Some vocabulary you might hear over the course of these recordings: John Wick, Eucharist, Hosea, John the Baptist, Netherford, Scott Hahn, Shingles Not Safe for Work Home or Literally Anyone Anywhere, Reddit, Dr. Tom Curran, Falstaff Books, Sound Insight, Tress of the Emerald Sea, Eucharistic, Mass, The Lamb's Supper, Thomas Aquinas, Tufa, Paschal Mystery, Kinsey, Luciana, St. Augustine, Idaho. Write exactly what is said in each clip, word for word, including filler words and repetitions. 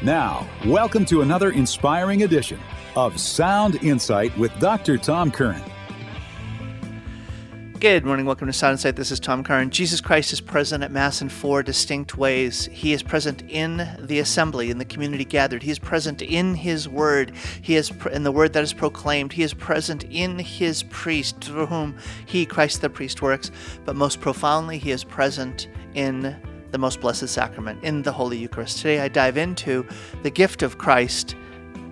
Now, welcome to another inspiring edition of Sound Insight with Doctor Tom Curran. Good morning. Welcome to Sound Insight. This is Tom Curran. Jesus Christ is present at Mass in four distinct ways. He is present in the assembly, in the community gathered. He is present in His Word. He is pre- in the Word that is proclaimed. He is present in His priest, through whom He, Christ the priest, works. But most profoundly, He is present in the Most Blessed Sacrament, in the Holy Eucharist. Today, I dive into the gift of Christ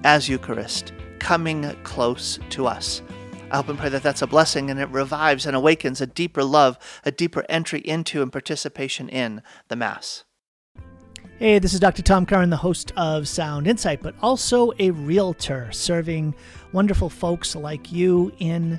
as Eucharist, coming close to us. I hope and pray that that's a blessing and it revives and awakens a deeper love, a deeper entry into and participation in the Mass. Hey, this is Doctor Tom Curran, the host of Sound Insight, but also a realtor serving wonderful folks like you in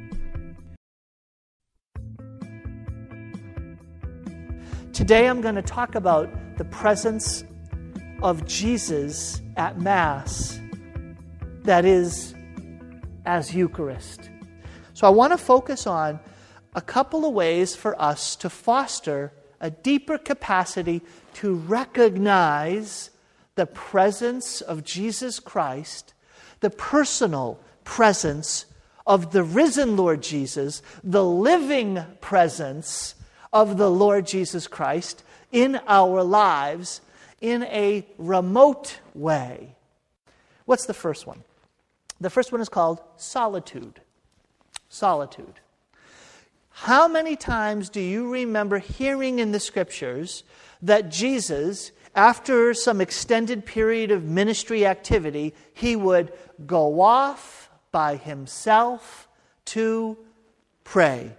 Today I'm going to talk about the presence of Jesus at Mass, that is, as Eucharist. So I want to focus on a couple of ways for us to foster a deeper capacity to recognize the presence of Jesus Christ, the personal presence of the risen Lord Jesus, the living presence of the Lord Jesus Christ in our lives in a remote way. What's the first one? The first one is called solitude. Solitude. How many times do you remember hearing in the Scriptures that Jesus, after some extended period of ministry activity, he would go off by himself to pray?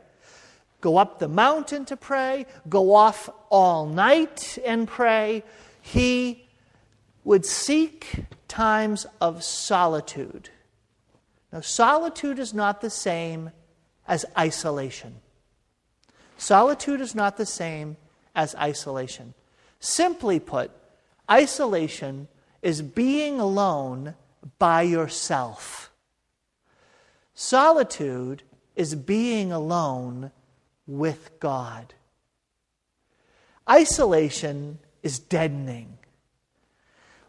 Go up the mountain to pray, go off all night and pray. He would seek times of solitude. Now, solitude is not the same as isolation. Solitude is not the same as isolation. Simply put, isolation is being alone by yourself. Solitude is being alone with God. Isolation is deadening.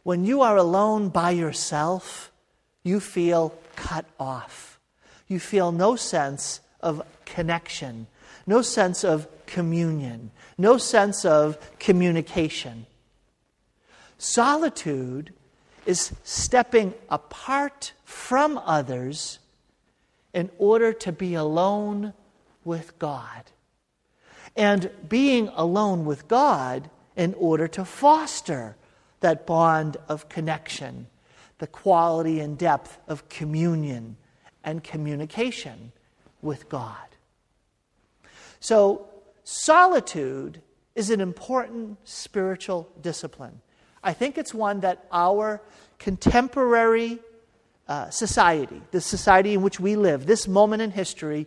When you are alone by yourself, you feel cut off. You feel no sense of connection, no sense of communion, no sense of communication. Solitude is stepping apart from others in order to be alone with God, and being alone with God in order to foster that bond of connection, the quality and depth of communion and communication with God. So, solitude is an important spiritual discipline. I think it's one that our contemporary uh, society, the society in which we live, this moment in history,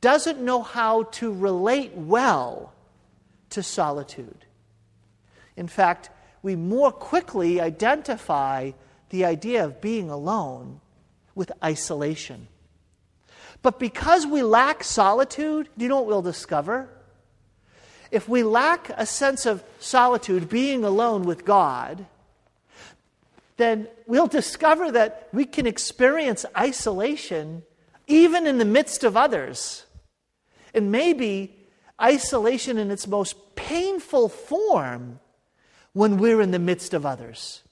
doesn't know how to relate well to solitude. In fact, we more quickly identify the idea of being alone with isolation. But because we lack solitude, you know what we'll discover? If we lack a sense of solitude, being alone with God, then we'll discover that we can experience isolation even in the midst of others. And maybe isolation in its most painful form when we're in the midst of others.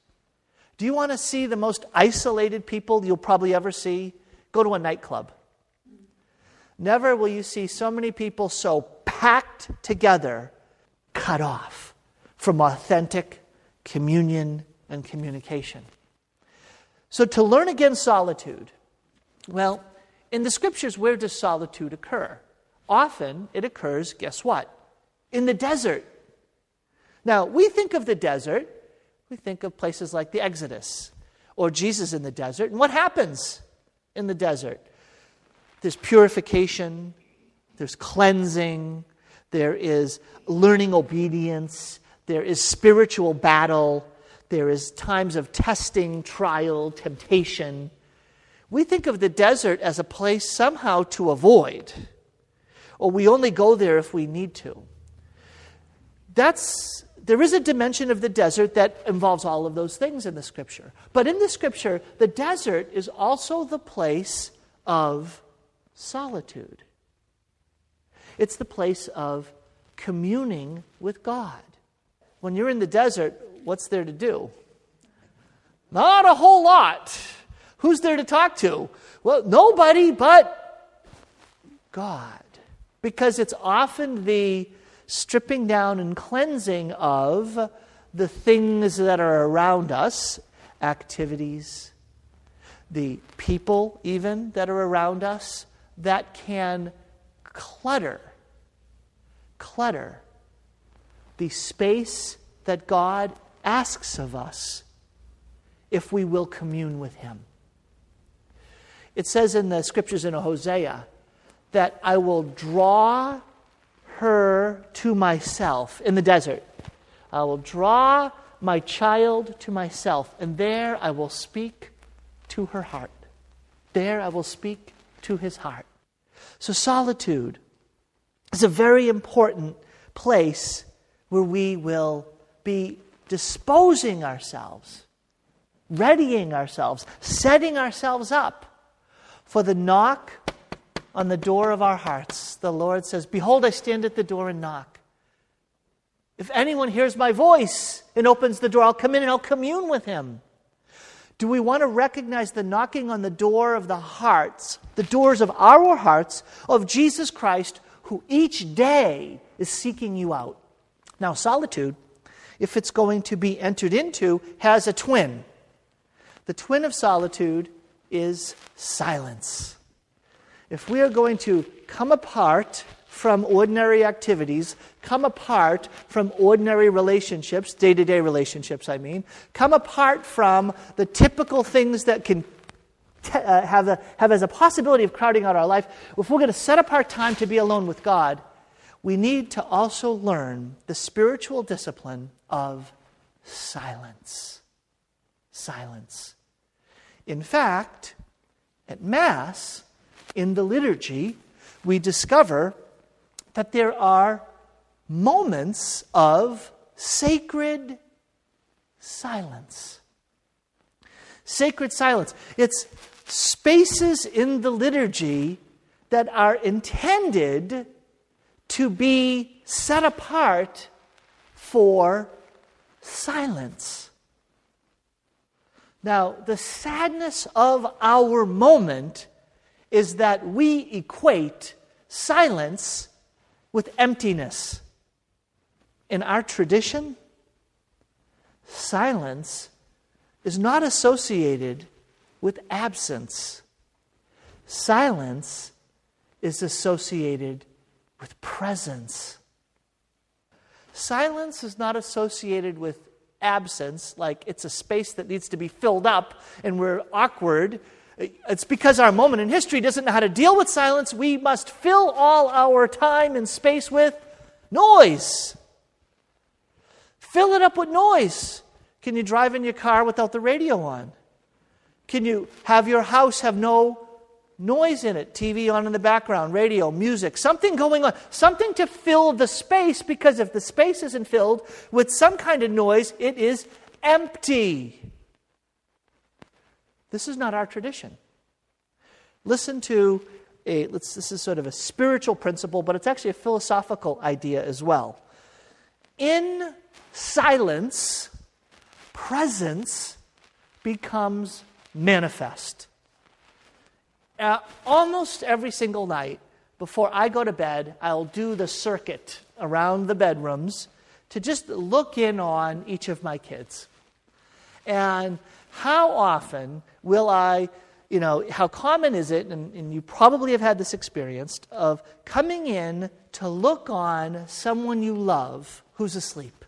Do you want to see the most isolated people you'll probably ever see? Go to a nightclub. Never will you see so many people so packed together, cut off from authentic communion and communication. So to learn against solitude, well, in the Scriptures, where does solitude occur? Often it occurs, guess what? In the desert. Now, we think of the desert, we think of places like the Exodus, or Jesus in the desert, and what happens? in the desert. There's purification, there's cleansing, there is learning obedience, there is spiritual battle, there is times of testing, trial, temptation. We think of the desert as a place somehow to avoid, or we only go there if we need to. That's There is a dimension of the desert that involves all of those things in the Scripture. But in the Scripture, the desert is also the place of solitude. It's the place of communing with God. When you're in the desert, what's there to do? Not a whole lot. Who's there to talk to? Well, nobody but God. Because it's often the stripping down and cleansing of the things that are around us, activities, the people even that are around us, that can clutter, clutter the space that God asks of us if we will commune with Him. It says in the Scriptures in Hosea that I will draw her to myself in the desert. I will draw my child to myself, and there I will speak to her heart. There I will speak to his heart. So solitude is a very important place where we will be disposing ourselves, readying ourselves, setting ourselves up for the knock on the door of our hearts. The Lord says, "Behold, I stand at the door and knock. If anyone hears my voice and opens the door, I'll come in and I'll commune with him." Do we want to recognize the knocking on the door of the hearts, the doors of our hearts, of Jesus Christ, who each day is seeking you out? Now, solitude, if it's going to be entered into, has a twin. The twin of solitude is silence. If we are going to come apart from ordinary activities, come apart from ordinary relationships, day-to-day relationships, I mean, come apart from the typical things that can t- uh, have, a, have as a possibility of crowding out our life, if we're going to set apart time to be alone with God, we need to also learn the spiritual discipline of silence. Silence. In fact, at Mass, in the liturgy, we discover that there are moments of sacred silence. Sacred silence. It's spaces in the liturgy that are intended to be set apart for silence. Now, the sadness of our moment is that we equate silence with emptiness. In our tradition, silence is not associated with absence. Silence is associated with presence. Silence is not associated with absence, like it's a space that needs to be filled up and we're awkward. It's because our moment in history doesn't know how to deal with silence. We must fill all our time and space with noise. Fill it up with noise. Can you drive in your car without the radio on? Can you have your house have no noise in it? T V on in the background, radio, music, something going on. Something to fill the space, because if the space isn't filled with some kind of noise, it is empty. This is not our tradition. Listen to a, let's, this is sort of a spiritual principle, but it's actually a philosophical idea as well. In silence, presence becomes manifest. Uh, almost every single night, before I go to bed, I'll do the circuit around the bedrooms to just look in on each of my kids. And how often will I, you know, how common is it, and, and you probably have had this experience, of coming in to look on someone you love who's asleep.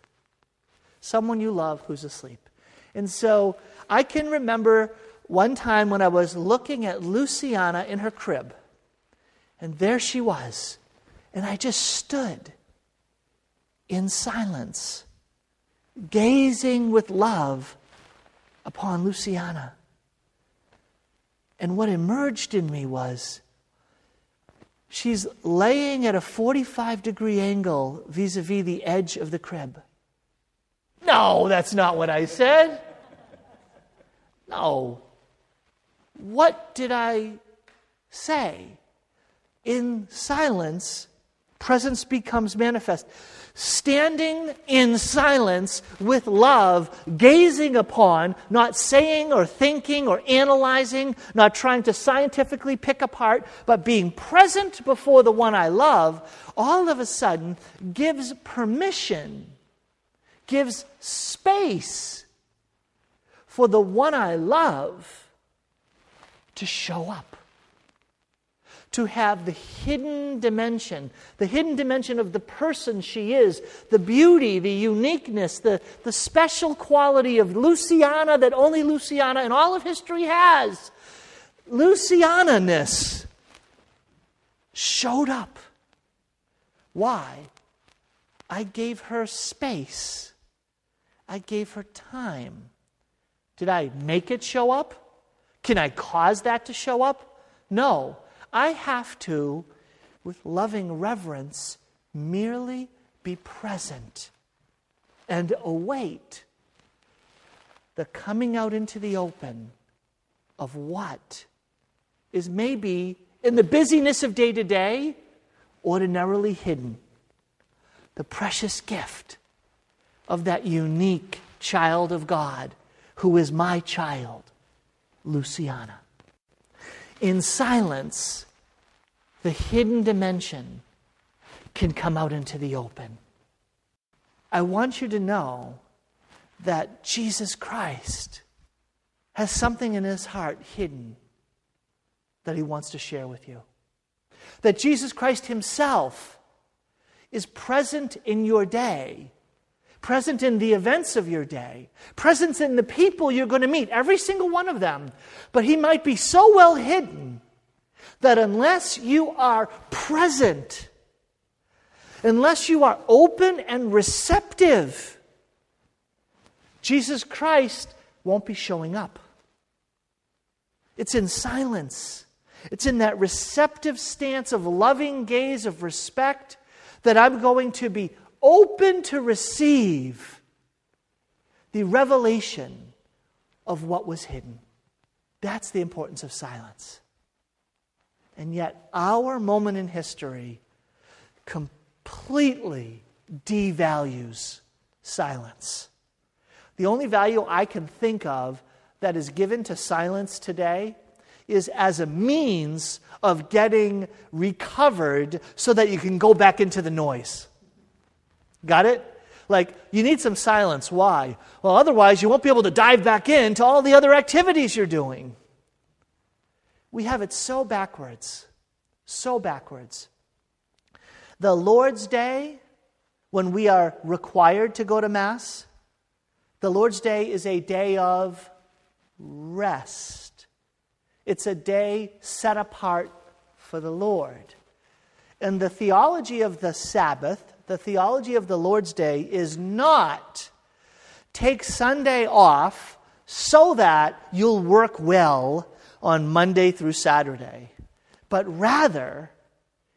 Someone you love who's asleep. And so I can remember one time when I was looking at Luciana in her crib, and there she was, and I just stood in silence, gazing with love upon Luciana. And what emerged in me was, she's laying at a forty-five degree angle vis-a-vis the edge of the crib. No, that's not what I said. No. What did I say? In silence, presence becomes manifest. Standing in silence with love, gazing upon, not saying or thinking or analyzing, not trying to scientifically pick apart, but being present before the one I love, all of a sudden gives permission, gives space for the one I love to show up, to have the hidden dimension, the hidden dimension of the person she is, the beauty, the uniqueness, the, the special quality of Luciana that only Luciana in all of history has. Luciana-ness showed up. Why? I gave her space. I gave her time. Did I make it show up? Can I cause that to show up? No. I have to, with loving reverence, merely be present and await the coming out into the open of what is maybe, in the busyness of day-to-day, ordinarily hidden. The precious gift of that unique child of God who is my child, Luciana. In silence, the hidden dimension can come out into the open. I want you to know that Jesus Christ has something in his heart hidden that he wants to share with you. That Jesus Christ himself is present in your day, present in the events of your day, present in the people you're going to meet, every single one of them. But he might be so well hidden that unless you are present, unless you are open and receptive, Jesus Christ won't be showing up. It's in silence. It's in that receptive stance of loving gaze, of respect, that I'm going to be open to receive the revelation of what was hidden. That's the importance of silence. And yet, our moment in history completely devalues silence. The only value I can think of that is given to silence today is as a means of getting recovered so that you can go back into the noise. Got it? Like, you need some silence. Why? Well, otherwise you won't be able to dive back into all the other activities you're doing. We have it so backwards. So backwards. The Lord's Day, when we are required to go to Mass, the Lord's Day is a day of rest. It's a day set apart for the Lord. And the theology of the Sabbath, the theology of the Lord's Day, is not take Sunday off so that you'll work well on Monday through Saturday, but rather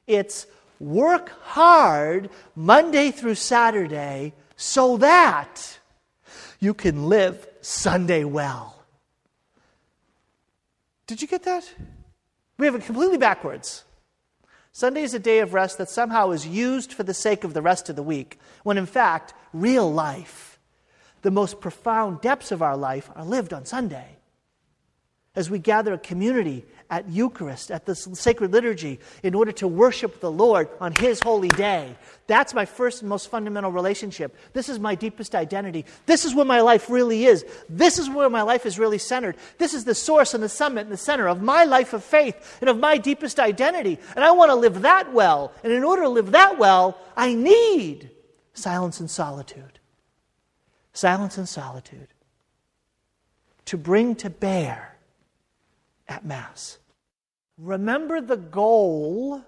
it's work hard Monday through Saturday so that you can live Sunday well. Did you get that? We have it completely backwards. Sunday is a day of rest that somehow is used for the sake of the rest of the week, when in fact, real life, the most profound depths of our life, are lived on Sunday. As we gather a community at Eucharist, at this sacred liturgy, in order to worship the Lord on His holy day. That's my first and most fundamental relationship. This is my deepest identity. This is where my life really is. This is where my life is really centered. This is the source and the summit and the center of my life of faith and of my deepest identity. And I want to live that well. And in order to live that well, I need silence and solitude. Silence and solitude. To bring to bear at Mass. Remember the goal.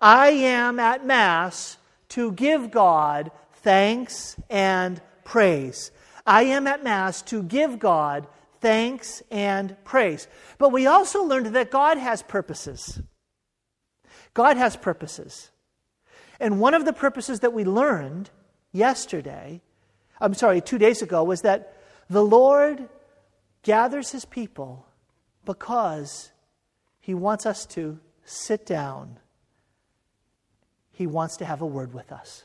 I am at Mass to give God thanks and praise. I am at Mass to give God thanks and praise. But we also learned that God has purposes. God has purposes. And one of the purposes that we learned yesterday, I'm sorry, two days ago, was that the Lord gathers his people because he wants us to sit down. He wants to have a word with us.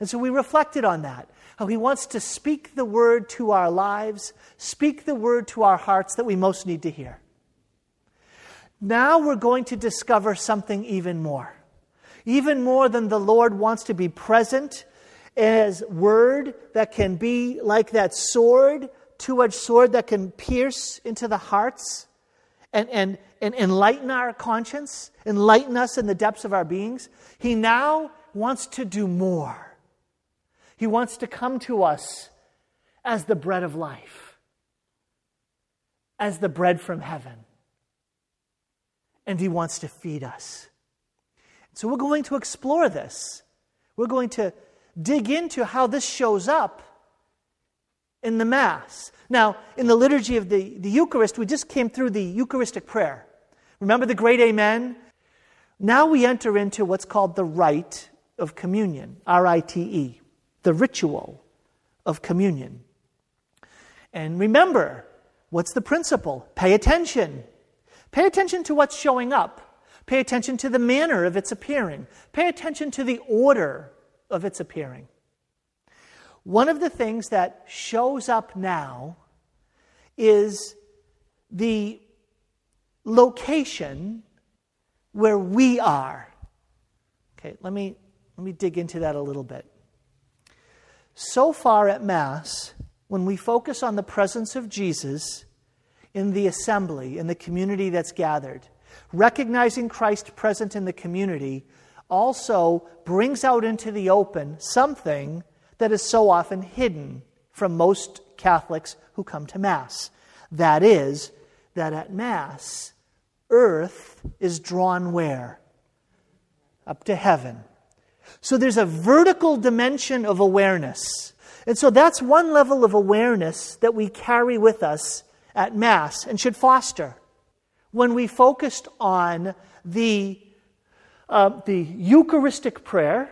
And so we reflected on that, how he wants to speak the word to our lives, speak the word to our hearts that we most need to hear. Now we're going to discover something even more. Even more than the Lord wants to be present as word that can be like that sword, two-edged sword that can pierce into the hearts and, and, and enlighten our conscience, enlighten us in the depths of our beings. He now wants to do more. He wants to come to us as the bread of life, as the bread from heaven. And he wants to feed us. So we're going to explore this. We're going to dig into how this shows up in the Mass. Now, in the liturgy of the, the Eucharist, we just came through the Eucharistic prayer. Remember the great Amen? Now we enter into what's called the rite of communion, R I T E. The ritual of communion. And remember, what's the principle? Pay attention. Pay attention to what's showing up. Pay attention to the manner of its appearing. Pay attention to the order of its appearing. One of the things that shows up now is the location where we are. Okay, let me let me dig into that a little bit. So far at Mass, when we focus on the presence of Jesus in the assembly, in the community that's gathered, recognizing Christ present in the community also brings out into the open something that is so often hidden from most Catholics who come to Mass. That is, that at Mass, earth is drawn where? Up to heaven. So there's a vertical dimension of awareness. And so that's one level of awareness that we carry with us at Mass and should foster. When we focused on the, uh, the Eucharistic prayer,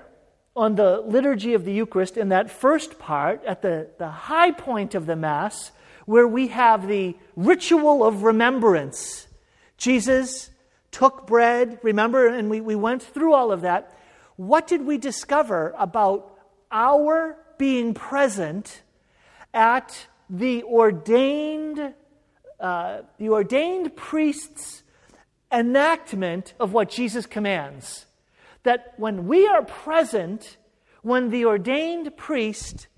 on the liturgy of the Eucharist, in that first part, at the, the high point of the Mass, where we have the ritual of remembrance. Jesus took bread, remember, and we, we went through all of that. What did we discover about our being present at the ordained, uh, the ordained priest's enactment of what Jesus commands? That when we are present, when the ordained priest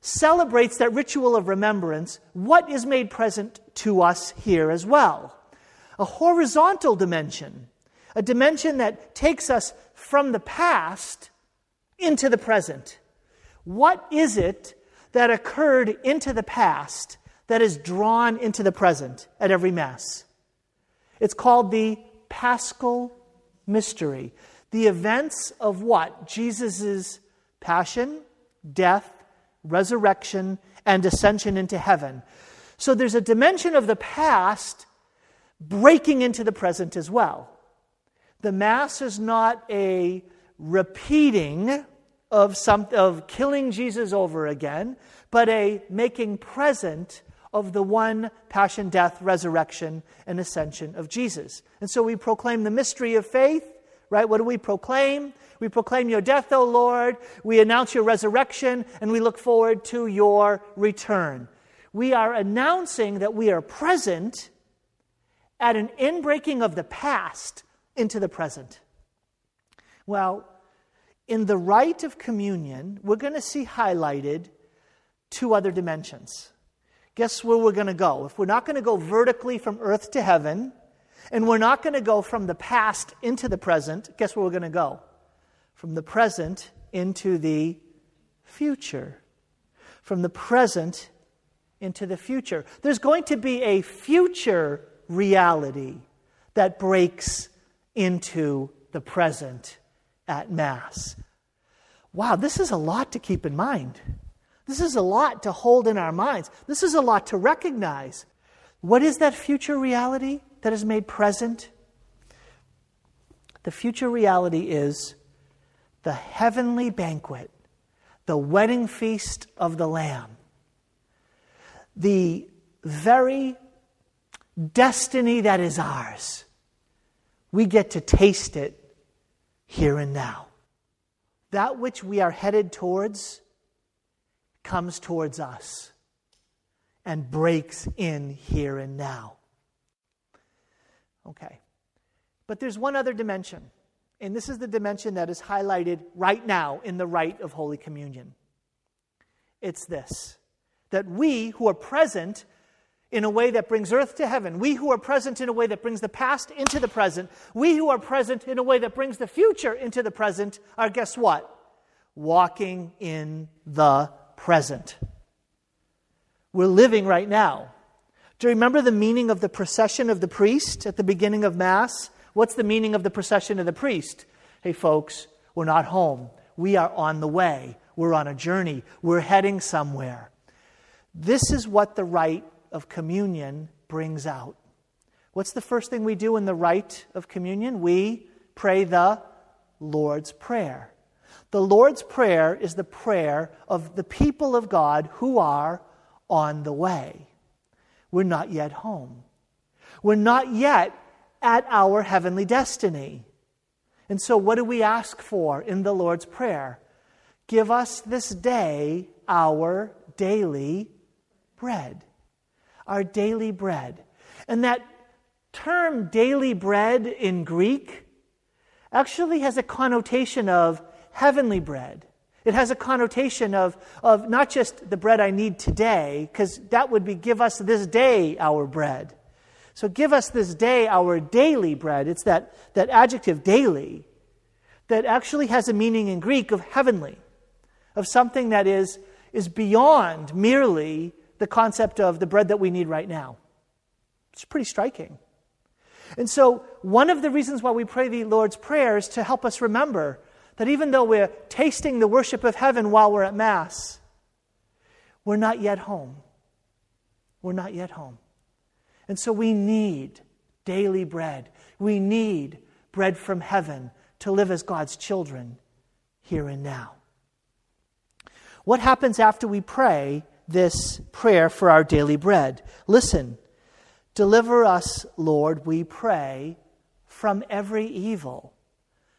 celebrates that ritual of remembrance, what is made present to us here as well? A horizontal dimension, a dimension that takes us from the past into the present. What is it that occurred into the past that is drawn into the present at every Mass? It's called the Paschal Mystery. The events of what? Jesus' passion, death, resurrection, and ascension into heaven. So there's a dimension of the past breaking into the present as well. The Mass is not a repeating of some of killing Jesus over again, but a making present of the one passion, death, resurrection, and ascension of Jesus. And so we proclaim the mystery of faith, right? What do we proclaim? We proclaim your death, O Lord. We announce your resurrection, and we look forward to your return. We are announcing that we are present at an inbreaking of the past into the present. Well, in the rite of communion, we're going to see highlighted two other dimensions. Guess where we're going to go? If we're not going to go vertically from earth to heaven, and we're not going to go from the past into the present, guess where we're going to go? From the present into the future. From the present into the future. There's going to be a future reality that breaks into the present at Mass. Wow, this is a lot to keep in mind. This is a lot to hold in our minds. This is a lot to recognize. What is that future reality that is made present? The future reality is the heavenly banquet, the wedding feast of the Lamb, the very destiny that is ours. We get to taste it here and now. That which we are headed towards comes towards us and breaks in here and now. Okay. But there's one other dimension, and this is the dimension that is highlighted right now in the rite of Holy Communion. It's this, that we who are present in a way that brings earth to heaven, we who are present in a way that brings the past into the present, we who are present in a way that brings the future into the present are, guess what? Walking in the present. We're living right now. Do you remember the meaning of the procession of the priest at the beginning of Mass? What's the meaning of the procession of the priest? Hey, folks, we're not home. We are on the way. We're on a journey. We're heading somewhere. This is what the rite of communion brings out. What's the first thing we do in the rite of communion? We pray the Lord's Prayer. The Lord's Prayer is the prayer of the people of God who are on the way. We're not yet home. We're not yet at our heavenly destiny. And so what do we ask for in the Lord's Prayer? Give us this day our daily bread. Our daily bread. And that term daily bread in Greek actually has a connotation of heavenly bread. It has a connotation of, of not just the bread I need today, because that would be give us this day our bread. So give us this day our daily bread. It's that, that adjective daily that actually has a meaning in Greek of heavenly, of something that is, is beyond merely the concept of the bread that we need right now. It's pretty striking. And so one of the reasons why we pray the Lord's Prayer is to help us remember that even though we're tasting the worship of heaven while we're at Mass, we're not yet home. We're not yet home. And so we need daily bread. We need bread from heaven to live as God's children here and now. What happens after we pray this prayer for our daily bread? Listen, deliver us, Lord, we pray, from every evil.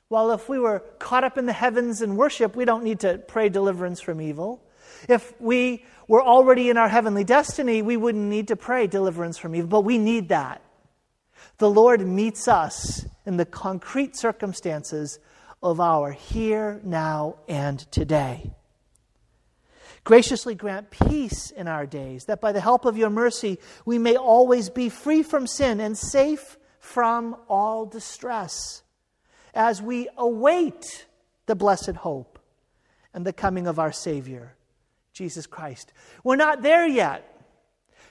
Well, if we were caught up in the heavens in worship, we don't need to pray deliverance from evil. If we were already in our heavenly destiny, we wouldn't need to pray deliverance from evil, but we need that. The Lord meets us in the concrete circumstances of our here, now, and today. Graciously grant peace in our days, that by the help of your mercy we may always be free from sin and safe from all distress, as we await the blessed hope and the coming of our Savior, Jesus Christ. We're not there yet.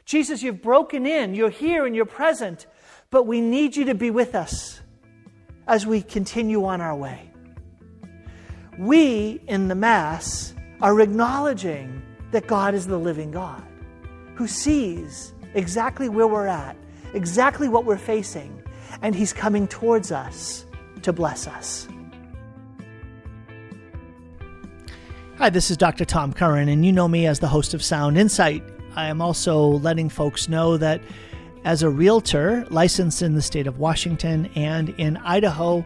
Jesus, you've broken in. You're here and you're present. But we need you to be with us as we continue on our way. We, in the Mass, are acknowledging that God is the living God who sees exactly where we're at, exactly what we're facing, and he's coming towards us to bless us. Hi, this is Doctor Tom Curran, and you know me as the host of Sound Insight. I am also letting folks know that as a realtor licensed in the state of Washington and in Idaho,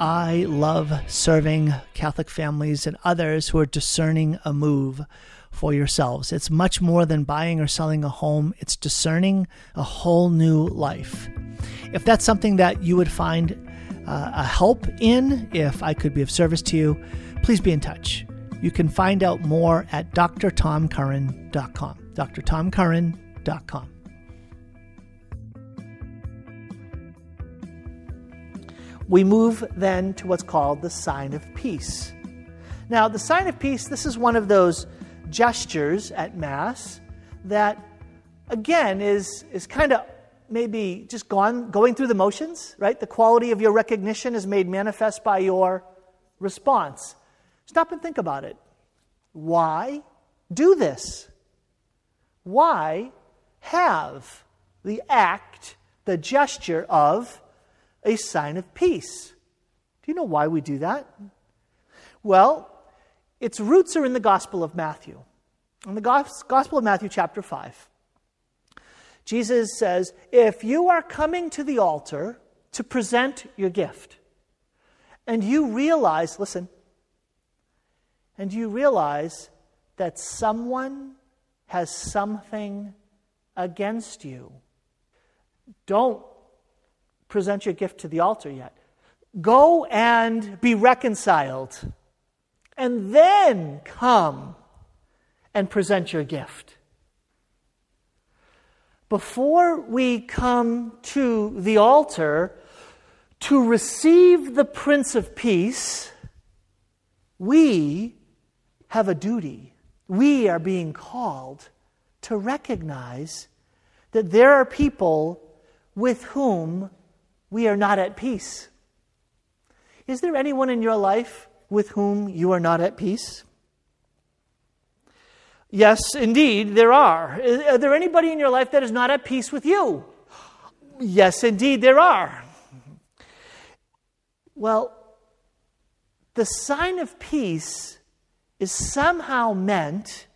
I love serving Catholic families and others who are discerning a move for yourselves. It's much more than buying or selling a home. It's discerning a whole new life. If that's something that you would find uh, a help in, if I could be of service to you, please be in touch. You can find out more at d r tom curran dot com, d r tom curran dot com. We move then to what's called the sign of peace. Now, the sign of peace, this is one of those gestures at Mass that, again, is, is kind of may be just gone, going through the motions, right? The quality of your recognition is made manifest by your response. Stop and think about it. Why do this? Why have the act, the gesture of a sign of peace? Do you know why we do that? Well, its roots are in the Gospel of Matthew. In the Gospel of Matthew chapter five, Jesus says, if you are coming to the altar to present your gift, and you realize, listen, and you realize that someone has something against you, don't present your gift to the altar yet. Go and be reconciled, and then come and present your gift. Before we come to the altar to receive the Prince of Peace, we have a duty. We are being called to recognize that there are people with whom we are not at peace. Is there anyone in your life with whom you are not at peace? Yes, indeed, there are. Is there anybody in your life that is not at peace with you? Yes, indeed, there are. Well, the sign of peace is somehow meant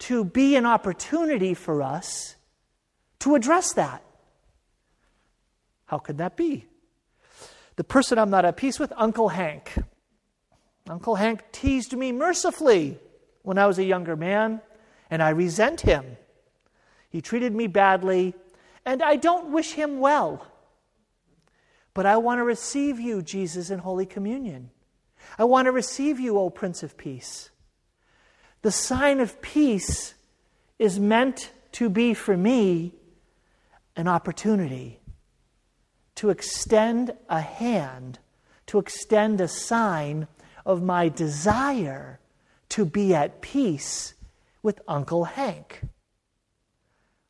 to be an opportunity for us to address that. How could that be? The person I'm not at peace with, Uncle Hank. Uncle Hank teased me mercifully when I was a younger man, and I resent him. He treated me badly, and I don't wish him well. But I want to receive you, Jesus, in Holy Communion. I want to receive you, O Prince of Peace. The sign of peace is meant to be for me an opportunity to extend a hand, to extend a sign of my desire to be at peace with Uncle Hank.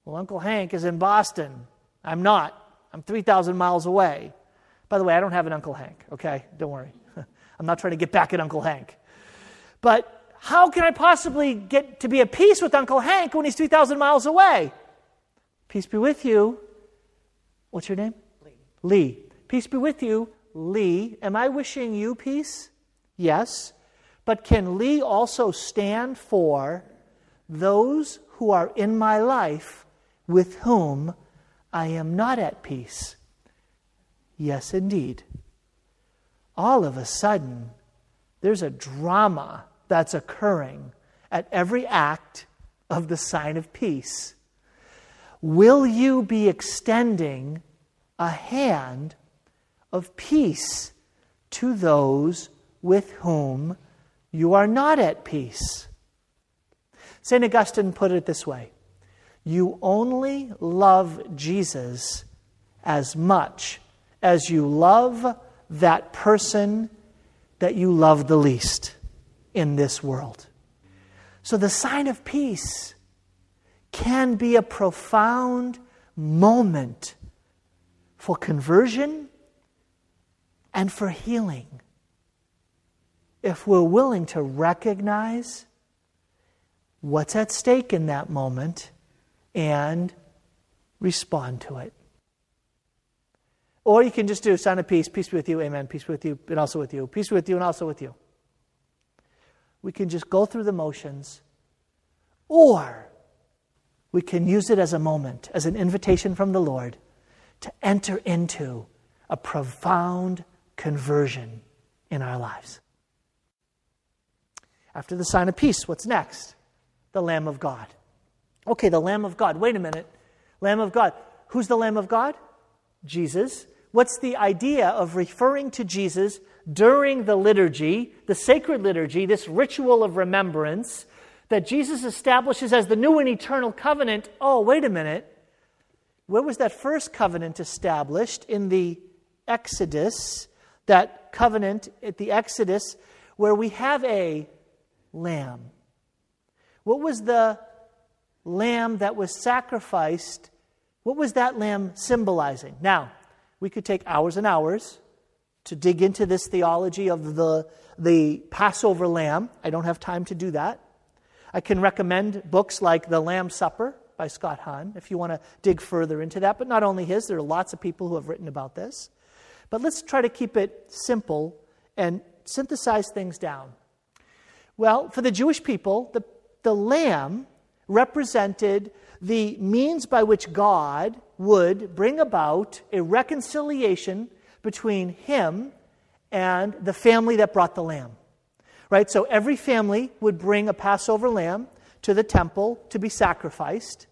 Well, Uncle Hank is in Boston. I'm not. I'm three thousand miles away. By the way, I don't have an Uncle Hank, okay? Don't worry. I'm not trying to get back at Uncle Hank. But how can I possibly get to be at peace with Uncle Hank when he's three thousand miles away? Peace be with you. What's your name? Lee. Lee. Peace be with you, Lee. Am I wishing you peace? Yes. But can Lee also stand for those who are in my life with whom I am not at peace? Yes, indeed. All of a sudden, there's a drama that's occurring at every act of the sign of peace. Will you be extending a hand of peace to those with whom you are not at peace? Saint Augustine put it this way: you only love Jesus as much as you love that person that you love the least in this world. So the sign of peace can be a profound moment for conversion and for healing, if we're willing to recognize what's at stake in that moment and respond to it. Or you can just do sign of peace, peace be with you, amen, peace be with you, and also with you, peace be with you, and also with you. We can just go through the motions, or we can use it as a moment, as an invitation from the Lord to enter into a profound conversion in our lives. After the sign of peace, what's next? The Lamb of God. Okay, the Lamb of God. Wait a minute. Lamb of God. Who's the Lamb of God? Jesus. What's the idea of referring to Jesus during the liturgy, the sacred liturgy, this ritual of remembrance that Jesus establishes as the new and eternal covenant? Oh, wait a minute. Where was that first covenant established? In the Exodus. That covenant at the Exodus where we have a lamb. What was the lamb that was sacrificed What was that lamb symbolizing? Now, we could take hours and hours to dig into this theology of the, the Passover lamb. I don't have time to do that. I can recommend books like The Lamb's Supper by Scott Hahn, if you want to dig further into that. But not only his, there are lots of people who have written about this. But let's try to keep it simple and synthesize things down. Well, for the Jewish people, the, the lamb represented the means by which God would bring about a reconciliation between him and the family that brought the lamb. Right? So every family would bring a Passover lamb to the temple to be sacrificed.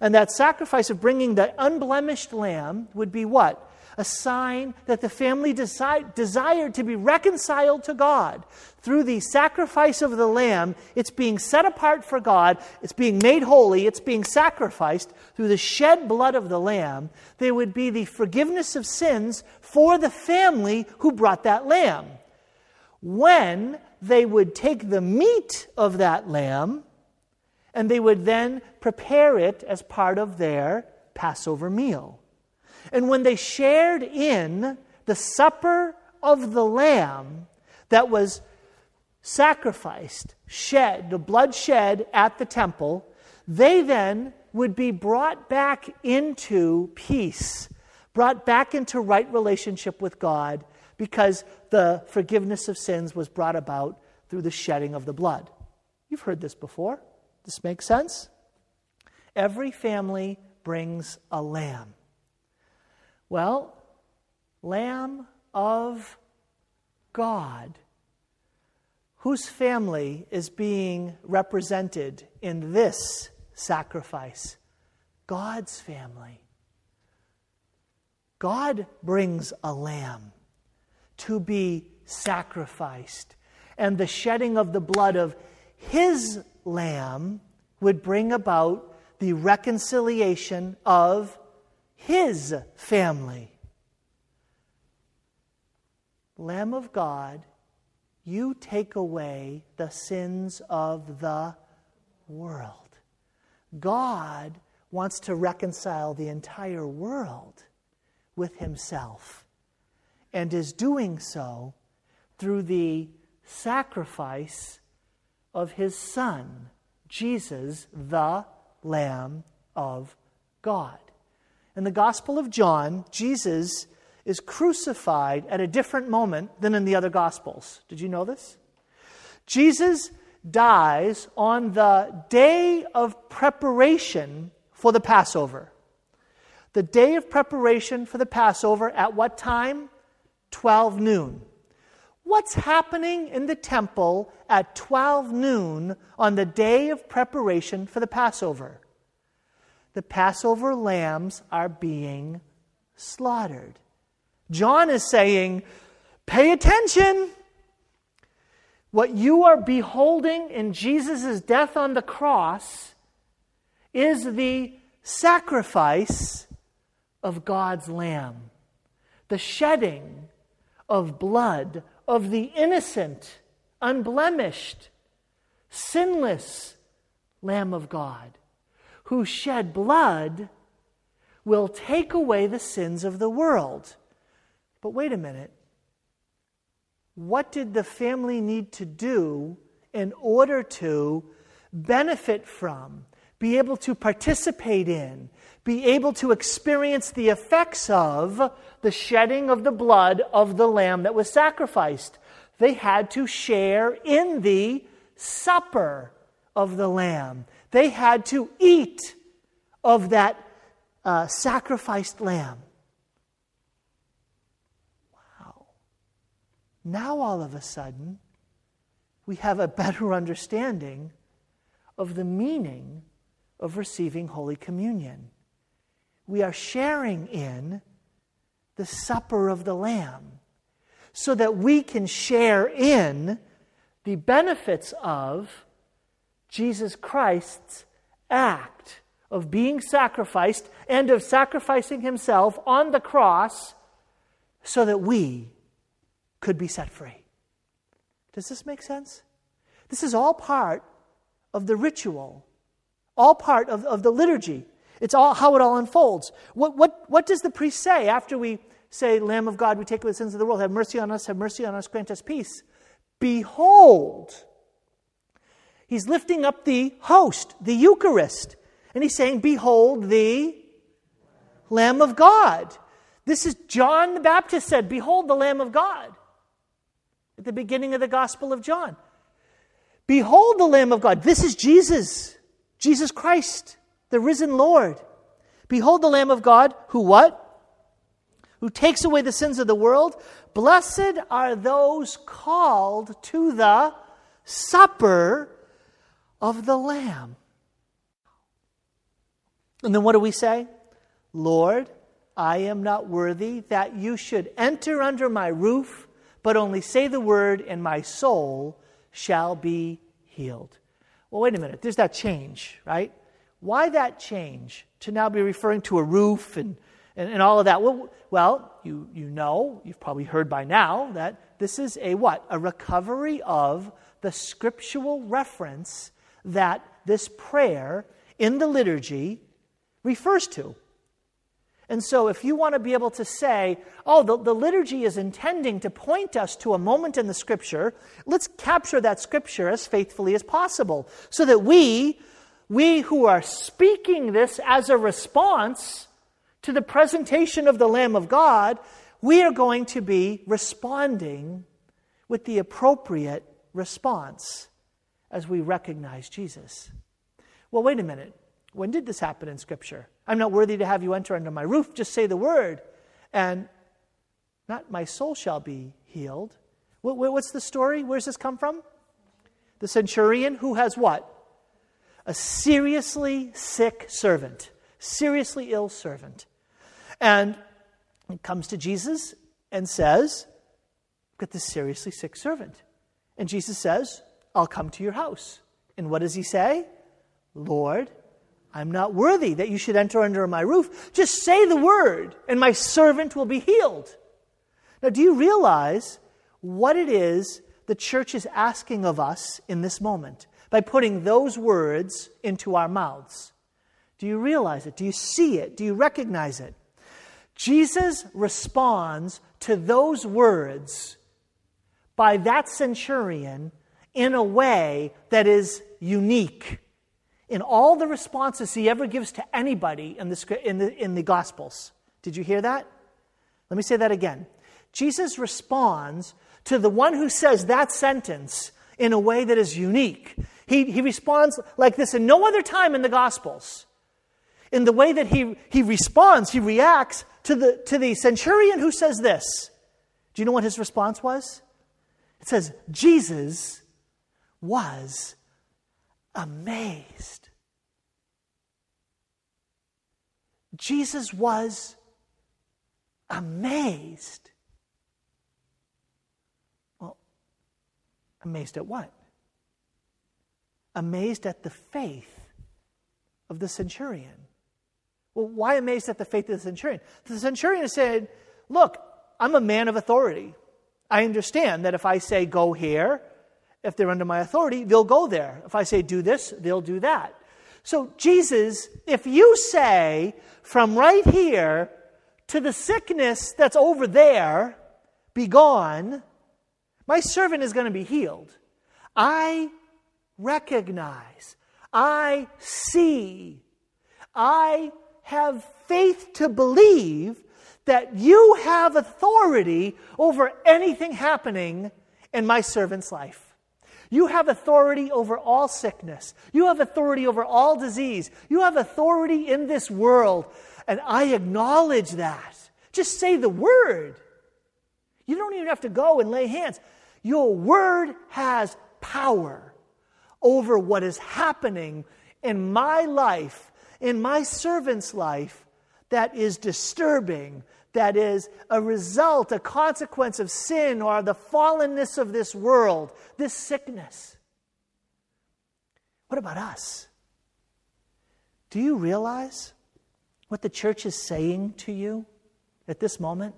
And that sacrifice of bringing the unblemished lamb would be what? A sign that the family desi- desired to be reconciled to God. Through the sacrifice of the lamb, it's being set apart for God, it's being made holy, it's being sacrificed. Through the shed blood of the lamb, there would be the forgiveness of sins for the family who brought that lamb. When they would take the meat of that lamb, and they would then prepare it as part of their Passover meal. And when they shared in the supper of the lamb that was sacrificed, shed, the blood shed at the temple, they then would be brought back into peace, brought back into right relationship with God, because the forgiveness of sins was brought about through the shedding of the blood. You've heard this before. This makes sense? Every family brings a lamb. Well, Lamb of God, whose family is being represented in this sacrifice? God's family. God brings a lamb to be sacrificed, and the shedding of the blood of his lamb would bring about the reconciliation of his family. Lamb of God, you take away the sins of the world. God wants to reconcile the entire world with himself, and is doing so through the sacrifice of his Son, Jesus, the Lamb of God. In the Gospel of John, Jesus is crucified at a different moment than in the other Gospels. Did you know this? Jesus dies on the day of preparation for the Passover. The day of preparation for the Passover at what time? twelve noon. What's happening in the temple at twelve noon on the day of preparation for the Passover? The Passover lambs are being slaughtered. John is saying, pay attention. What you are beholding in Jesus' death on the cross is the sacrifice of God's lamb, the shedding of blood of the innocent, unblemished, sinless Lamb of God, who shed blood will take away the sins of the world. But wait a minute. What did the family need to do in order to benefit from, be able to participate in, be able to experience the effects of the shedding of the blood of the lamb that was sacrificed? They had to share in the supper of the lamb. They had to eat of that uh, sacrificed lamb. Wow. Now all of a sudden, we have a better understanding of the meaning of receiving Holy Communion. We are sharing in the supper of the Lamb so that we can share in the benefits of Jesus Christ's act of being sacrificed and of sacrificing himself on the cross so that we could be set free. Does this make sense? This is all part of the ritual, all part of, of the liturgy. It's all how it all unfolds. What what what does the priest say after we say, Lamb of God, we take away the sins of the world, have mercy on us, have mercy on us, grant us peace? Behold, he's lifting up the host, the Eucharist, and he's saying, behold the Lamb of God. This is John the Baptist said, behold the Lamb of God. At the beginning of the Gospel of John. Behold the Lamb of God. This is Jesus, Jesus Christ, the risen Lord. Behold the Lamb of God, who what? Who takes away the sins of the world. Blessed are those called to the supper of the Lamb. And then what do we say? Lord, I am not worthy that you should enter under my roof, but only say the word and my soul shall be healed. Well, wait a minute. There's that change, right? Why that change to now be referring to a roof and And, and all of that? Well, well, you you know, you've probably heard by now that this is a what? A recovery of the scriptural reference that this prayer in the liturgy refers to. And so if you want to be able to say, oh, the, the liturgy is intending to point us to a moment in the scripture, let's capture that scripture as faithfully as possible so that we, we who are speaking this as a response to the presentation of the Lamb of God, we are going to be responding with the appropriate response as we recognize Jesus. Well, wait a minute. When did this happen in Scripture? I'm not worthy to have you enter under my roof. Just say the word, and not my soul shall be healed. What's the story? Where's this come from? The centurion who has what? A seriously sick servant. Seriously ill servant. And he comes to Jesus and says, "Get this seriously sick servant." And Jesus says, "I'll come to your house." And what does he say? "Lord, I'm not worthy that you should enter under my roof. Just say the word, and my servant will be healed." Now, do you realize what it is the church is asking of us in this moment by putting those words into our mouths? Do you realize it? Do you see it? Do you recognize it? Jesus responds to those words by that centurion in a way that is unique in all the responses he ever gives to anybody in the, in the, in the Gospels. Did you hear that? Let me say that again. Jesus responds to the one who says that sentence in a way that is unique. He, he responds like this in no other time in the Gospels. In the way that he, he responds, he reacts to the, to the centurion who says this. Do you know what his response was? It says, Jesus was amazed. Jesus was amazed. Well, amazed at what? Amazed at the faith of the centurion. Well, why amazed at the faith of the centurion? The centurion said, look, I'm a man of authority. I understand that if I say go here, if they're under my authority, they'll go there. If I say do this, they'll do that. So Jesus, if you say from right here to the sickness that's over there, be gone, my servant is going to be healed. I recognize, I see, I have faith to believe that you have authority over anything happening in my servant's life. You have authority over all sickness. You have authority over all disease. You have authority in this world. And I acknowledge that. Just say the word. You don't even have to go and lay hands. Your word has power over what is happening in my life, in my servant's life, that is disturbing, that is a result, a consequence of sin or the fallenness of this world, this sickness. What about us? Do you realize what the church is saying to you at this moment?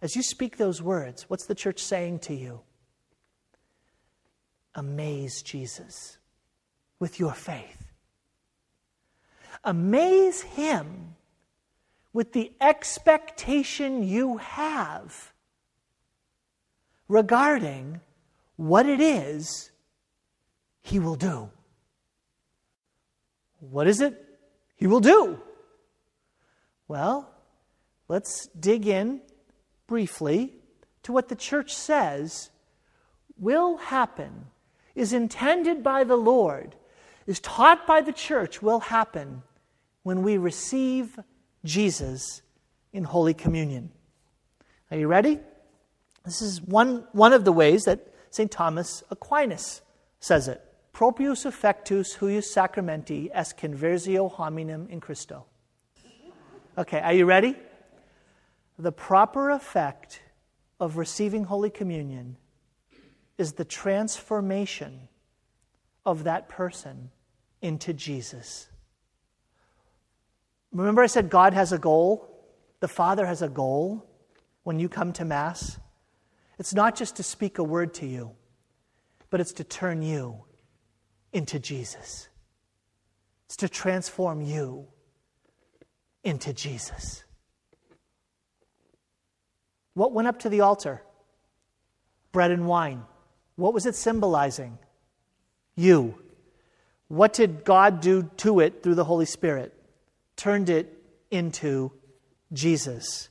As you speak those words, what's the church saying to you? Amaze Jesus with your faith. Amaze him with the expectation you have regarding what it is he will do. What is it he will do? Well, let's dig in briefly to what the church says will happen, is intended by the Lord, is taught by the church will happen when we receive Jesus in Holy Communion. Are you ready? This is one, one of the ways that Saint Thomas Aquinas says it. Propius effectus huius sacramenti est conversio hominum in Christo. Okay, are you ready? The proper effect of receiving Holy Communion is the transformation of that person into Jesus. Remember I said God has a goal? The Father has a goal when you come to Mass. It's not just to speak a word to you, but it's to turn you into Jesus. It's to transform you into Jesus. What went up to the altar? Bread and wine. What was it symbolizing? You. What did God do to it through the Holy Spirit? Turned it into Jesus.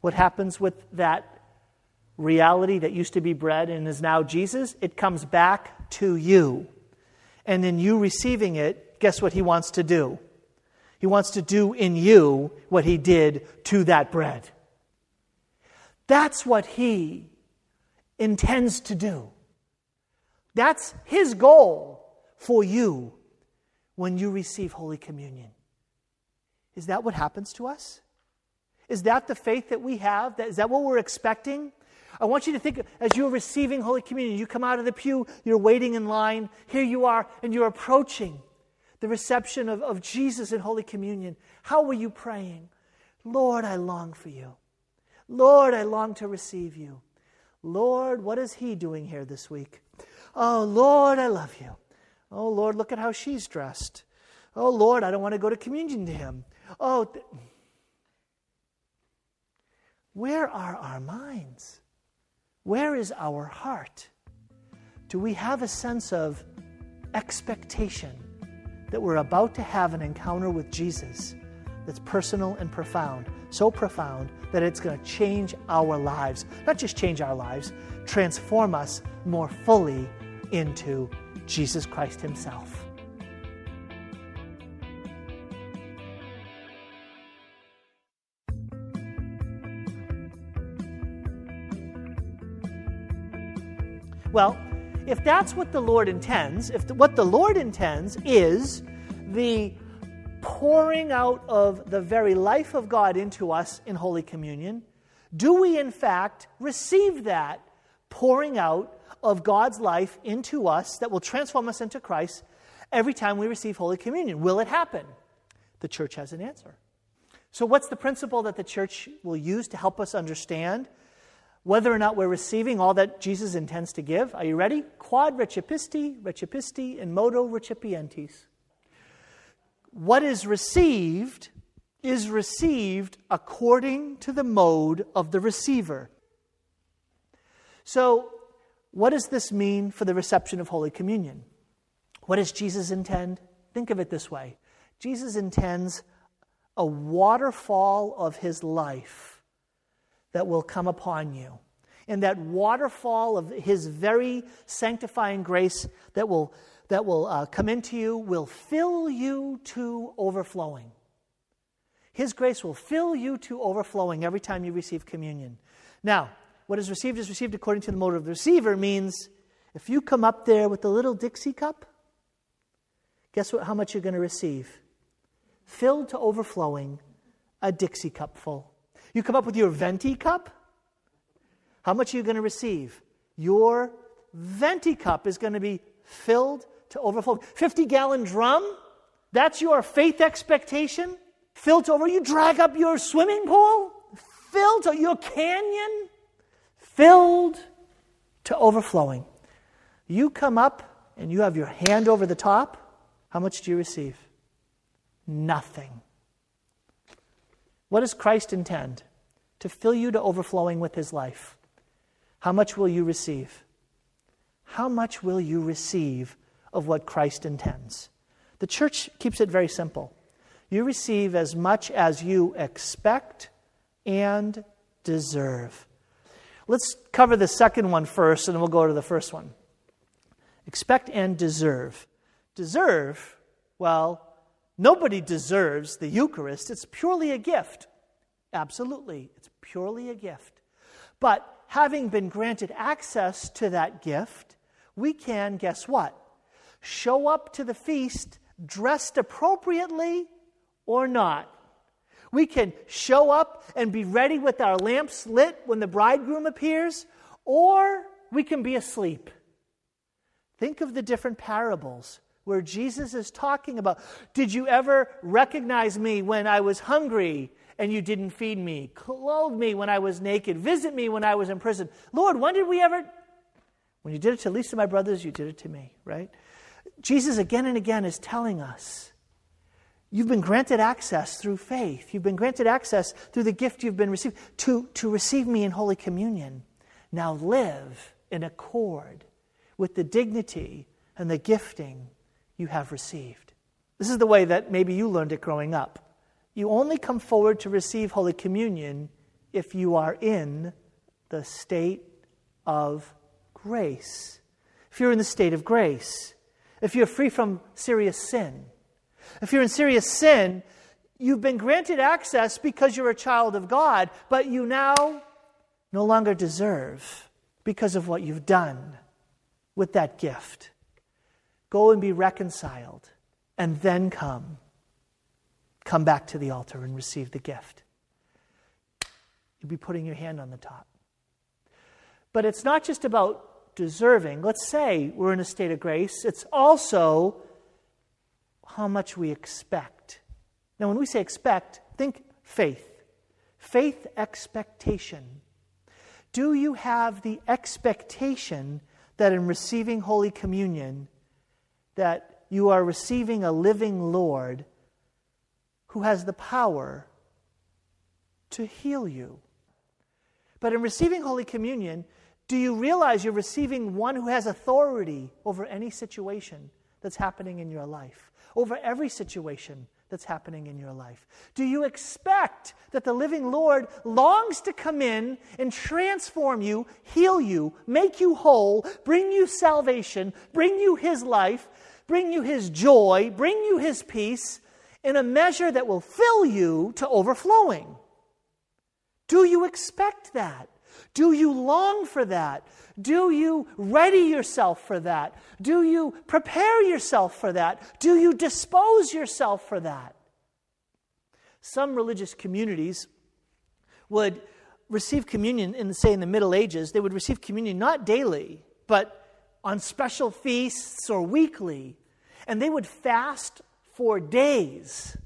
What happens with that reality that used to be bread and is now Jesus? It comes back to you. And in you receiving it, guess what he wants to do? He wants to do in you what he did to that bread. That's what he intends to do. That's his goal for you when you receive Holy Communion. Is that what happens to us? Is that the faith that we have? Is that what we're expecting? I want you to think, as you're receiving Holy Communion, you come out of the pew, you're waiting in line, here you are, and you're approaching the reception of, of Jesus in Holy Communion. How were you praying? Lord, I long for you. Lord, I long to receive you. Lord, what is he doing here this week? Oh, Lord, I love you. Oh, Lord, look at how she's dressed. Oh, Lord, I don't want to go to communion to him. Oh, th- where are our minds? Where is our heart? Do we have a sense of expectation that we're about to have an encounter with Jesus that's personal and profound, so profound that it's going to change our lives? Not just change our lives, transform us more fully into Jesus Christ himself. Well, if that's what the Lord intends, if the, what the Lord intends is the pouring out of the very life of God into us in Holy Communion, do we in fact receive that pouring out of God's life into us that will transform us into Christ every time we receive Holy Communion? Will it happen? The church has an answer. So what's the principle that the church will use to help us understand whether or not we're receiving all that Jesus intends to give? Are you ready? Quod recipisti, recipisti, in modo recipientes. What is received is received according to the mode of the receiver. So, what does this mean for the reception of Holy Communion? What does Jesus intend? Think of it this way. Jesus intends a waterfall of his life that will come upon you. And that waterfall of his very sanctifying grace that will that will uh, come into you, will fill you to overflowing. His grace will fill you to overflowing every time you receive communion. Now, what is received is received according to the mode of the receiver means if you come up there with a little Dixie cup, guess what? How much you're going to receive? Filled to overflowing, a Dixie cup full. You come up with your venti cup, how much are you going to receive? Your venti cup is going to be filled to overflowing. fifty-gallon drum, that's your faith expectation. Filled to over, you drag up your swimming pool. Filled to your canyon. Filled to overflowing. You come up and you have your hand over the top. How much do you receive? nothing. What does Christ intend? To fill you to overflowing with his life. How much will you receive? How much will you receive of what Christ intends? The church keeps it very simple. You receive as much as you expect and deserve. Let's cover the second one first, and then we'll go to the first one. Expect and deserve. Deserve, well, nobody deserves the Eucharist. It's purely a gift. Absolutely, it's purely a gift. But having been granted access to that gift, we can, guess what? Show up to the feast dressed appropriately or not. We can show up and be ready with our lamps lit when the bridegroom appears, or we can be asleep. Think of the different parables where Jesus is talking about, did you ever recognize me when I was hungry and you didn't feed me? Clothe me when I was naked. Visit me when I was in prison. Lord, when did we ever? When you did it to least of my brothers, you did it to me, right? Jesus again and again is telling us, you've been granted access through faith. You've been granted access through the gift you've been received to, to receive me in Holy Communion. Now live in accord with the dignity and the gifting you have received. This is the way that maybe you learned it growing up. You only come forward to receive Holy Communion if you are in the state of grace. If you're in the state of grace, if you're free from serious sin, if you're in serious sin, you've been granted access because you're a child of God, but you now no longer deserve because of what you've done with that gift. Go and be reconciled, and then come. Come back to the altar and receive the gift. You'll be putting your hand on the top. But it's not just about deserving. Let's say we're in a state of grace. It's also how much we expect. Now, when we say expect, think faith. Faith expectation. Do you have the expectation that in receiving Holy Communion, that you are receiving a living Lord who has the power to heal you? But in receiving Holy Communion, do you realize you're receiving one who has authority over any situation that's happening in your life, over every situation that's happening in your life? Do you expect that the living Lord longs to come in and transform you, heal you, make you whole, bring you salvation, bring you his life, bring you his joy, bring you his peace in a measure that will fill you to overflowing? Do you expect that? Do you long for that? Do you ready yourself for that? Do you prepare yourself for that? Do you dispose yourself for that? Some religious communities would receive communion, in, say in the Middle Ages, they would receive communion not daily, but on special feasts or weekly, and they would fast for days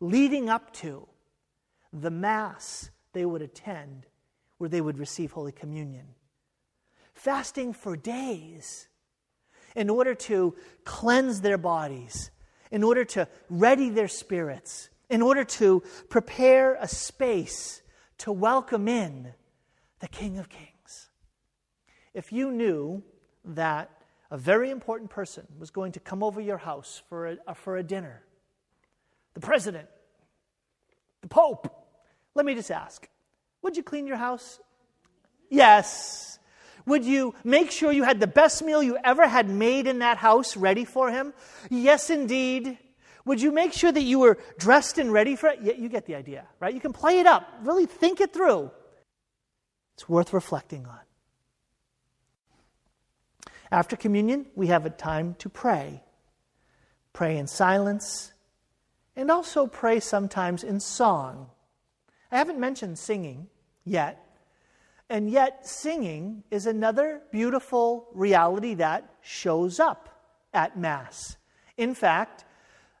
leading up to the Mass they would attend, where they would receive Holy Communion. Fasting for days in order to cleanse their bodies, in order to ready their spirits, in order to prepare a space to welcome in the King of Kings. If you knew that a very important person was going to come over your house for a, uh, for a dinner, the president, the pope, let me just ask, would you clean your house? Yes. Would you make sure you had the best meal you ever had made in that house ready for him? Yes, indeed. Would you make sure that you were dressed and ready for it? You get the idea, right? You can play it up. Really think it through. It's worth reflecting on. After communion, we have a time to pray. Pray in silence, and also pray sometimes in song. I haven't mentioned singing yet, and yet singing is another beautiful reality that shows up at Mass. In fact,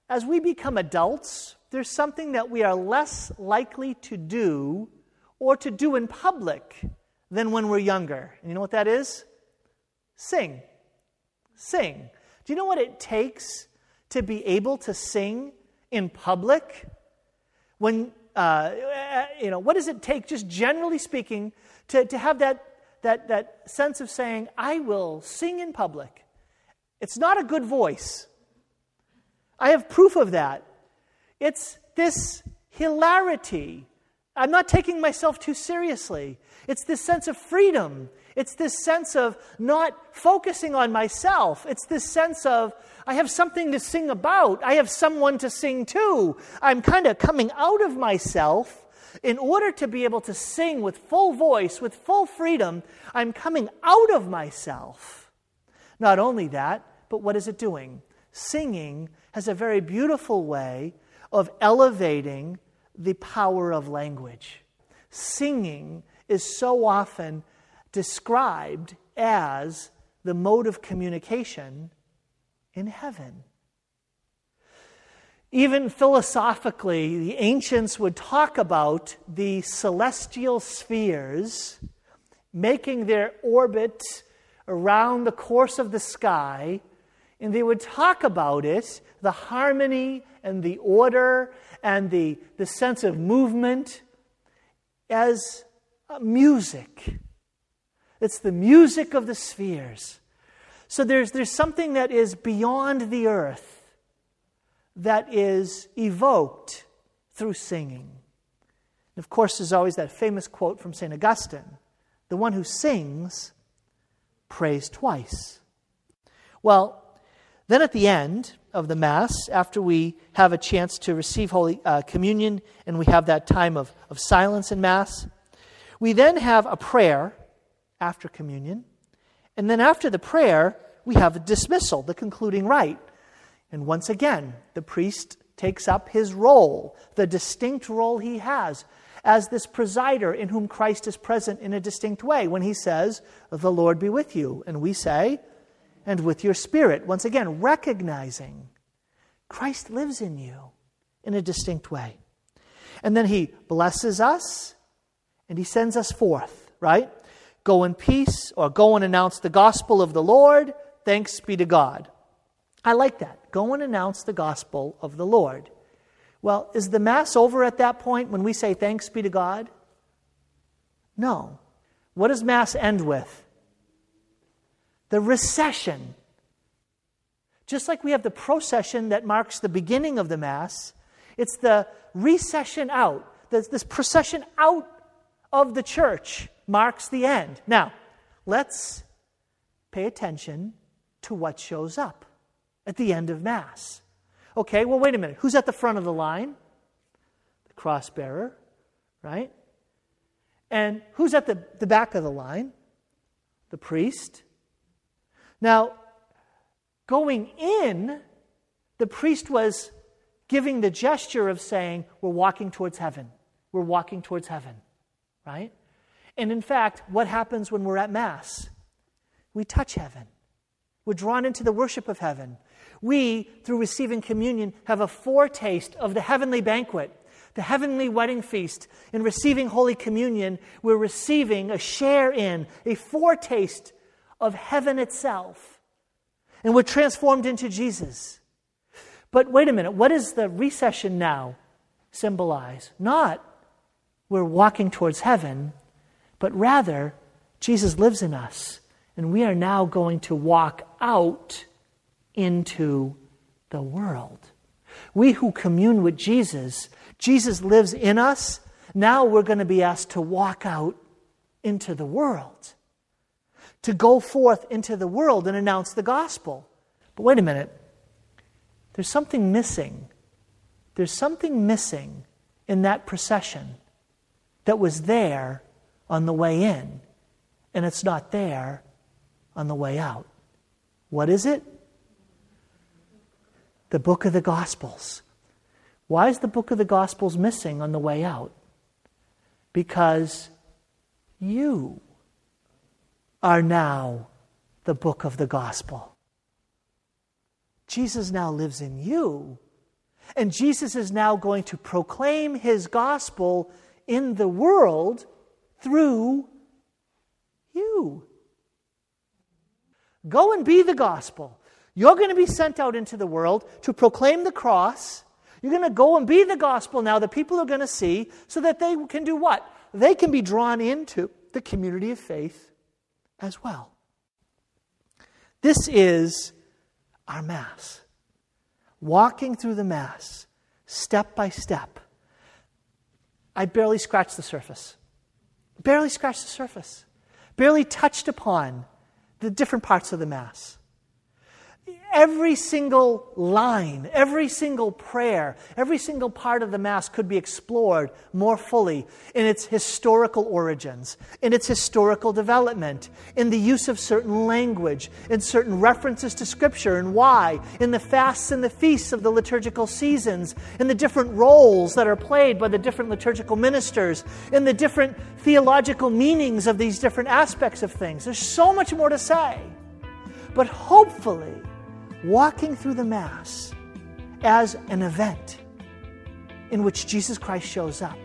as we become adults, there's something that we are less likely to do or to do in public than when we're younger. And you know what that is? Sing. Sing. Do you know what it takes to be able to sing in public, when uh, you know, what does it take, just generally speaking, to, to have that that that sense of saying, I will sing in public. It's not a good voice. I have proof of that. It's this hilarity. I'm not taking myself too seriously. It's this sense of freedom. It's this sense of not focusing on myself. It's this sense of, I have something to sing about. I have someone to sing to. I'm kind of coming out of myself in order to be able to sing with full voice, with full freedom. I'm coming out of myself. Not only that, but what is it doing? Singing has a very beautiful way of elevating the power of language. Singing is so often described as the mode of communication in heaven. Even philosophically, the ancients would talk about the celestial spheres making their orbit around the course of the sky, and they would talk about it, the harmony and the order and the, the sense of movement, as music. It's the music of the spheres. So there's, there's something that is beyond the earth that is evoked through singing. And of course, there's always that famous quote from Saint Augustine, "The one who sings prays twice." Well, then at the end of the Mass, after we have a chance to receive Holy uh, Communion, and we have that time of, of silence in Mass, we then have a prayer after Communion. And then after the prayer, we have a dismissal, the concluding rite. And once again, the priest takes up his role, the distinct role he has as this presider in whom Christ is present in a distinct way, when he says, "The Lord be with you." And we say, "And with your spirit." Once again, recognizing Christ lives in you in a distinct way. And then he blesses us and he sends us forth, right? "Go in peace," or "Go and announce the gospel of the Lord. Thanks be to God." I like that. Go and announce the gospel of the Lord. Well, is the Mass over at that point when we say "Thanks be to God"? No. What does Mass end with? The recession. Just like we have the procession that marks the beginning of the Mass, it's the recession out. This, this procession out of the church marks the end. Now, let's pay attention to what shows up at the end of Mass. Okay, well, wait a minute. Who's at the front of the line? The cross bearer, right? And who's at the, the back of the line? The priest. Now, going in, the priest was giving the gesture of saying, we're walking towards heaven. We're walking towards heaven, right? And in fact, what happens when we're at Mass? We touch heaven. We're drawn into the worship of heaven. We, through receiving communion, have a foretaste of the heavenly banquet, the heavenly wedding feast. In receiving Holy Communion, we're receiving a share in, a foretaste of heaven itself. And we're transformed into Jesus. But wait a minute, what does the recession now symbolize? Not we're walking towards heaven, but rather Jesus lives in us, and we are now going to walk out into the world. We who commune with Jesus, Jesus lives in us, now we're going to be asked to walk out into the world, to go forth into the world and announce the gospel. But wait a minute. There's something missing. There's something missing in that procession that was there on the way in, and it's not there on the way out. What is it? The book of the Gospels. Why is the book of the Gospels missing on the way out? Because you are now the book of the gospel. Jesus now lives in you, and Jesus is now going to proclaim his gospel in the world through you. Go and be the gospel. You're going to be sent out into the world to proclaim the cross. You're going to go and be the gospel now that people are going to see, so that they can do what? They can be drawn into the community of faith as well. This is our Mass. Walking through the Mass, step by step. I barely scratched the surface. Barely scratched the surface. Barely touched upon the different parts of the Mass. Every single line, every single prayer, every single part of the Mass could be explored more fully in its historical origins, in its historical development, in the use of certain language, in certain references to Scripture and why, in the fasts and the feasts of the liturgical seasons, in the different roles that are played by the different liturgical ministers, in the different theological meanings of these different aspects of things. There's so much more to say. But hopefully, walking through the Mass as an event in which Jesus Christ shows up.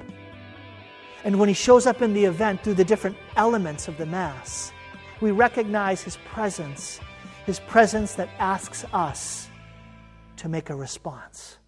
And when he shows up in the event through the different elements of the Mass, we recognize his presence, his presence that asks us to make a response.